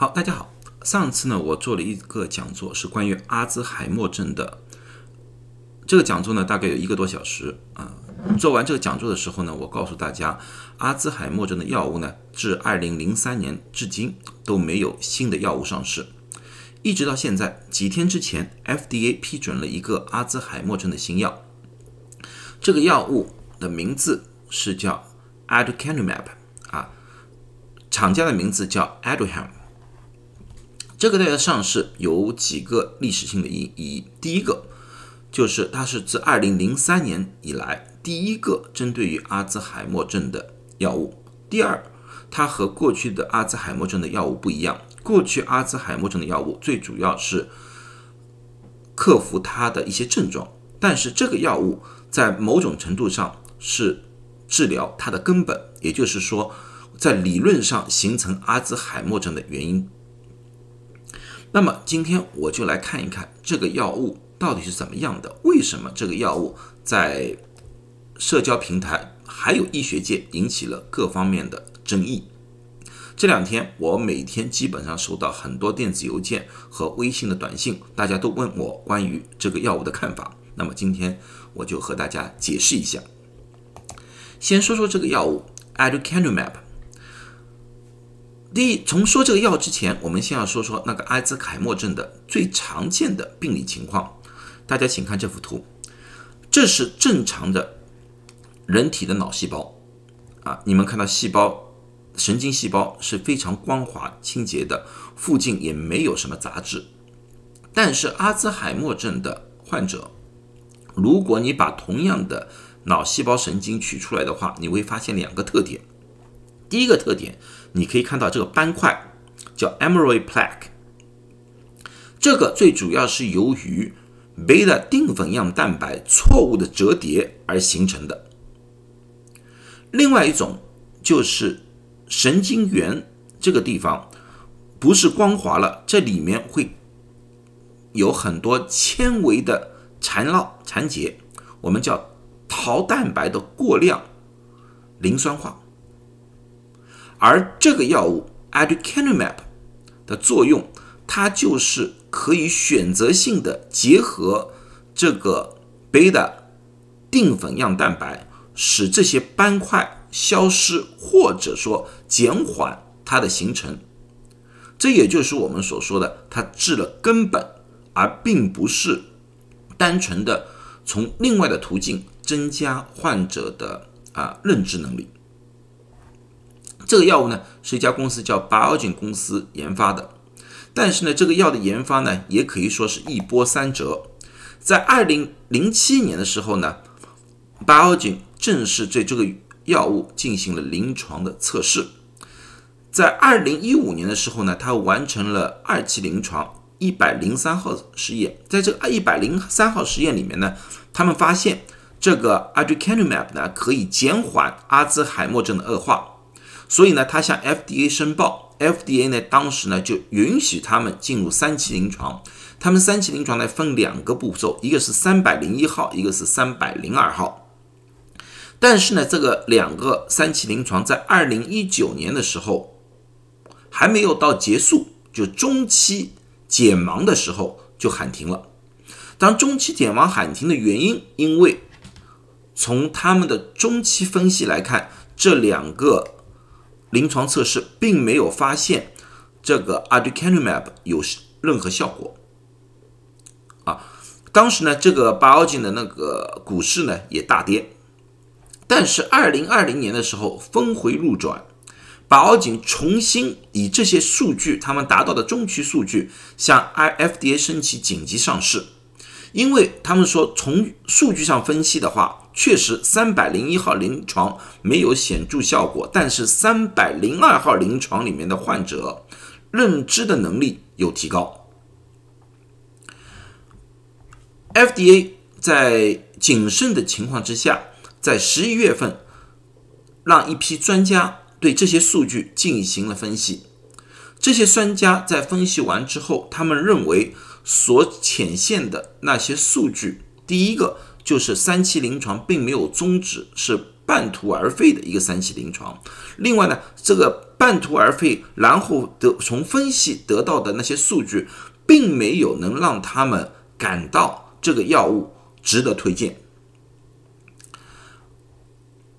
好，大家好，上次呢我做了一个讲座，是关于阿兹海默症的。这个讲座呢大概有1个多小时啊。做完这个讲座的时候呢，我告诉大家，阿兹海默症的药物呢，至2003年至今都没有新的药物上市，一直到现在几天之前 ，FDA 批准了一个阿兹海默症的新药。这个药物的名字是叫 Aducanumab 啊，厂家的名字叫 Aduhelm。 这个药的上市有几个历史性的意义。第一个就是它是自2003年以来第一个针对于阿兹海默症的药物。第二，它和过去的阿兹海默症的药物不一样。过去阿兹海默症的药物最主要是克服它的一些症状，但是这个药物在某种程度上是治疗它的根本，也就是说，在理论上形成阿兹海默症的原因。 那么今天我就来看一看这个药物到底是怎么样的，为什么这个药物在社交平台还有医学界引起了各方面的争议。这2天我每天基本上收到很多电子邮件和微信的短信，大家都问我关于这个药物的看法。那么今天我就和大家解释一下。先说说这个药物 Aducanumab。 第一，从说这个药之前，我们先要说说那个阿兹海默症的最常见的病理情况。大家请看这幅图，这是正常的人体的脑细胞啊，你们看到细胞，神经细胞是非常光滑清洁的，附近也没有什么杂质。但是阿兹海默症的患者，如果你把同样的脑细胞神经取出来的话，你会发现2个特点。 第一个特点，你可以看到这个斑块叫 amyloid plaque， 这个最主要是由于 Beta 淀粉样蛋白错误的折叠而形成的。另外一种就是神经元这个地方不是光滑了，这里面会有很多纤维的缠结，我们叫tau蛋白的过量磷酸化。 而这个药物 Aducanumab 的作用，它就是可以选择性的结合这个 Beta 淀粉样蛋白，使这些斑块消失，或者说减缓它的形成。这也就是我们所说的，它治了根本，而并不是单纯的从另外的途径增加患者的认知能力。 这个药物呢是一家公司叫 Biogen 公司研发的，但是呢这个药的研发呢也可以说是一波三折。在2007年的时候呢 ，Biogen 正式对这个药物进行了临床的测试。在2015年的时候呢，它完成了2期临床103号实验。在这个103号实验里面呢，他们发现这个 Aducanumab 呢可以减缓阿兹海默症的恶化。 所以呢，他向 FDA 申报 ，FDA 呢当时呢就允许他们进入3期临床。他们3期临床呢分2个步骤，一个是301号，一个是302号。但是呢，这个3期临床在2019年的时候还没有到结束，就中期解盲的时候就喊停了。当中期解盲喊停的原因，因为从他们的中期分析来看，这2个 临床测试并没有发现这个 Aducanumab 有任何效果啊。当时呢，这个 Biogen 的那个股市呢也大跌，但是2020年的时候峰回路转 ，Biogen 重新以这些数据，他们达到的中期数据，向 FDA 申请紧急上市，因为他们说从数据上分析的话。 确实，301号临床没有显著效果，但是302号临床里面的患者认知的能力有提高。FDA 在谨慎的情况之下，在11月份让一批专家对这些数据进行了分析。这些专家在分析完之后，他们认为所显现的那些数据，第一个。 就是3期临床并没有终止，是半途而废的一个3期临床。另外呢，这个半途而废，然后从分析得到的那些数据，并没有能让他们感到这个药物值得推荐。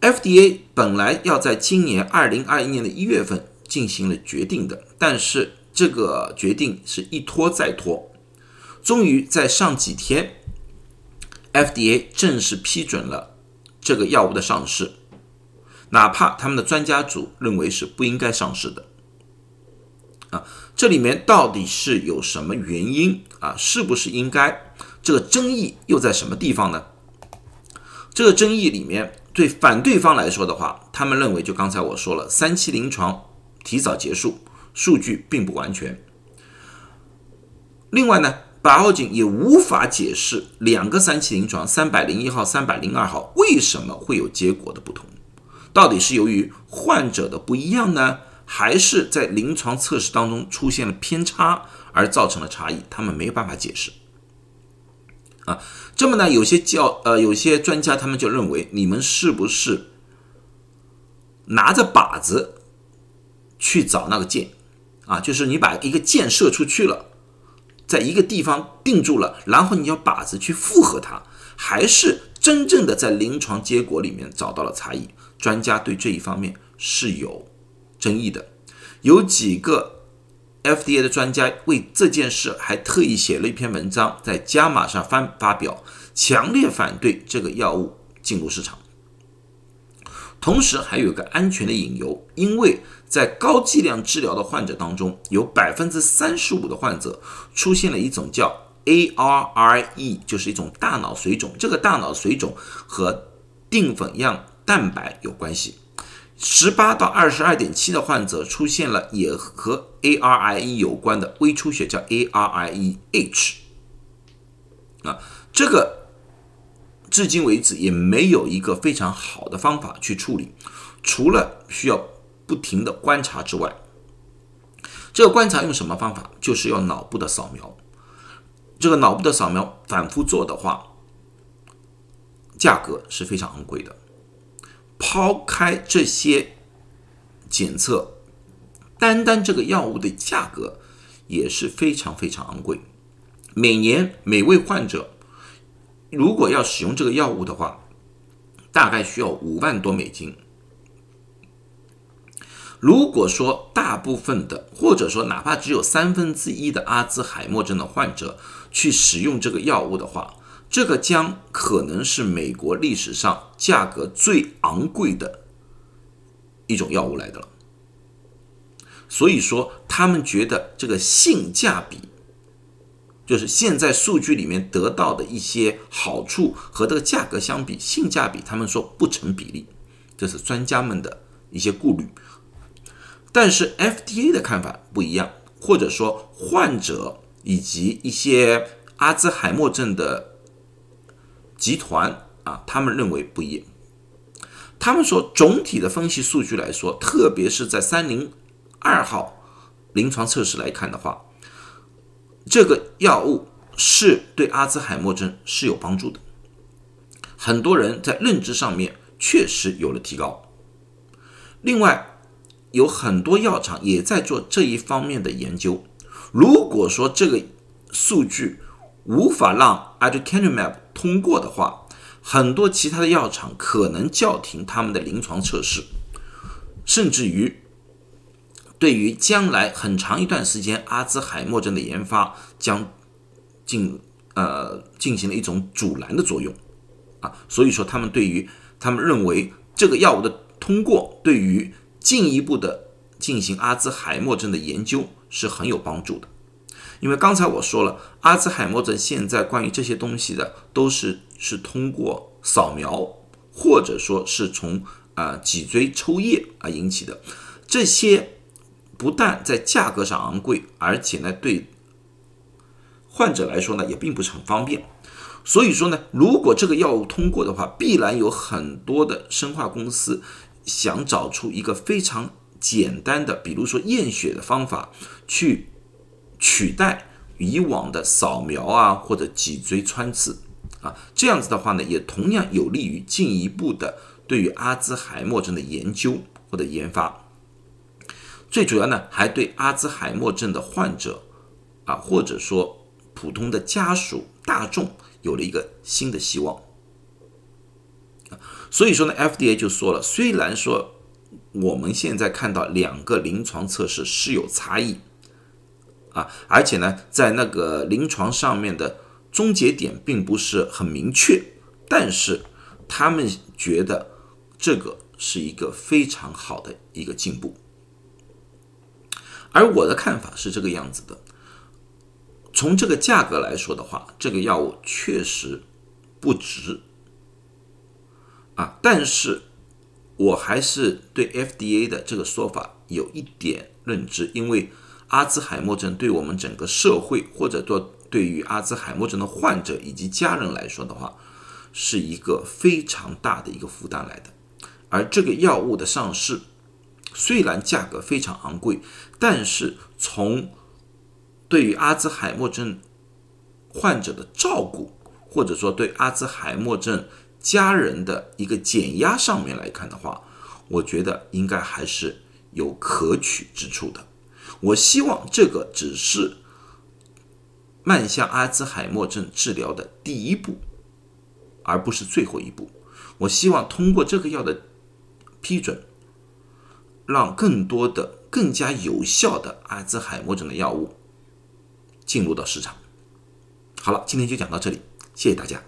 FDA 本来要在今年2021年的1月份进行了决定的，但是这个决定是一拖再拖，终于在上几天 ，FDA 正式批准了这个药物的上市，哪怕他们的专家组认为是不应该上市的。这里面到底是有什么原因啊？是不是应该？这个争议又在什么地方呢？这个争议里面。 对反对方来说的话，他们认为就刚才我说了，3期临床提早结束，数据并不完全。另外呢，Biogen也无法解释2个3期临床301号、302号为什么会有结果的不同，到底是由于患者的不一样呢，还是在临床测试当中出现了偏差而造成了差异？他们没有办法解释。 这么呢，有些专家他们就认为，你们是不是拿着靶子去找那个箭啊？就是你把一个箭射出去了，在一个地方定住了，然后你要靶子去复合它，还是真正的在临床结果里面找到了差异？专家对这一方面是有争议的，有几个。 FDA 的专家为这件事还特意写了一篇文章，在加码上发表，强烈反对这个药物进入市场。同时还有一个安全的隐忧，因为在高剂量治疗的患者当中，有 35% 的患者出现了一种叫 ARIEH， 就是一种大脑水肿。这个大脑水肿和淀粉样蛋白有关系。 18到 22.7% 的患者出现了也和 ARIE 有关的微出血，叫 ARIEH。这个至今为止也没有一个非常好的方法去处理，除了需要不停的观察之外，这个观察用什么方法？就是要脑部的扫描。这个脑部的扫描反复做的话，价格是非常昂贵的。 抛开这些检测，单单这个药物的价格也是非常非常昂贵。每年每位患者如果要使用这个药物的话，大概需要$50,000多。如果说大部分的，或者说哪怕只有1/3的阿兹海默症的患者去使用这个药物的话， 这个将可能是美国历史上价格最昂贵的一种药物来的了，所以说他们觉得这个性价比，就是现在数据里面得到的一些好处和这个价格相比，性价比他们说不成比例，这是专家们的一些顾虑。但是 FDA 的看法不一样，或者说患者以及一些阿兹海默症的 集团他们认为不一。他们说，总体的分析数据来说，特别是在302号临床测试来看的话，这个药物是对阿兹海默症是有帮助的。很多人在认知上面确实有了提高。另外，有很多药厂也在做这一方面的研究。如果说这个数据 无法让 Aducanumab 通过的话，很多其他的药厂可能叫停他们的临床测试，甚至于对于将来很长一段时间阿兹海默症的研发将进行了一种阻拦的作用所以说他们认为这个药物的通过对于进一步的进行阿兹海默症的研究是很有帮助的。 因为刚才我说了，阿兹海默症现在关于这些东西的都是通过扫描，或者说是从脊椎抽液引起的。这些不但在价格上昂贵，而且呢对患者来说呢也并不是很方便。所以说呢，如果这个药物通过的话，必然有很多的生化公司想找出一个非常简单的，比如说验血的方法去 取代以往的扫描或者脊椎穿刺这样子的话呢，也同样有利于进一步的对于阿兹海默症的研究或者研发。最主要呢，还对阿兹海默症的患者啊，或者说普通的家属大众有了一个新的希望。所以说呢 ，FDA 就说了，虽然说我们现在看到两个临床测试是有差异啊，而且呢，在那个临床上面的终结点并不是很明确，但是他们觉得这个是一个非常好的一个进步。而我的看法是这个样子的，从这个价格来说的话，这个药物确实不值啊，但是我还是对 FDA 的这个说法有一点认知，因为阿兹海默症对我们整个社会，或者说对于阿兹海默症的患者以及家人来说的话，是一个非常大的一个负担来的。而这个药物的上市虽然价格非常昂贵，但是从对于阿兹海默症患者的照顾，或者说对阿兹海默症家人的一个减压上面来看的话，我觉得应该还是有可取之处的。我希望这个只是迈向阿兹海默症治疗的第一步，而不是最后一步。我希望通过这个药的批准，让更多的更加有效的阿兹海默症的药物进入到市场。好了，今天就讲到这里，谢谢大家。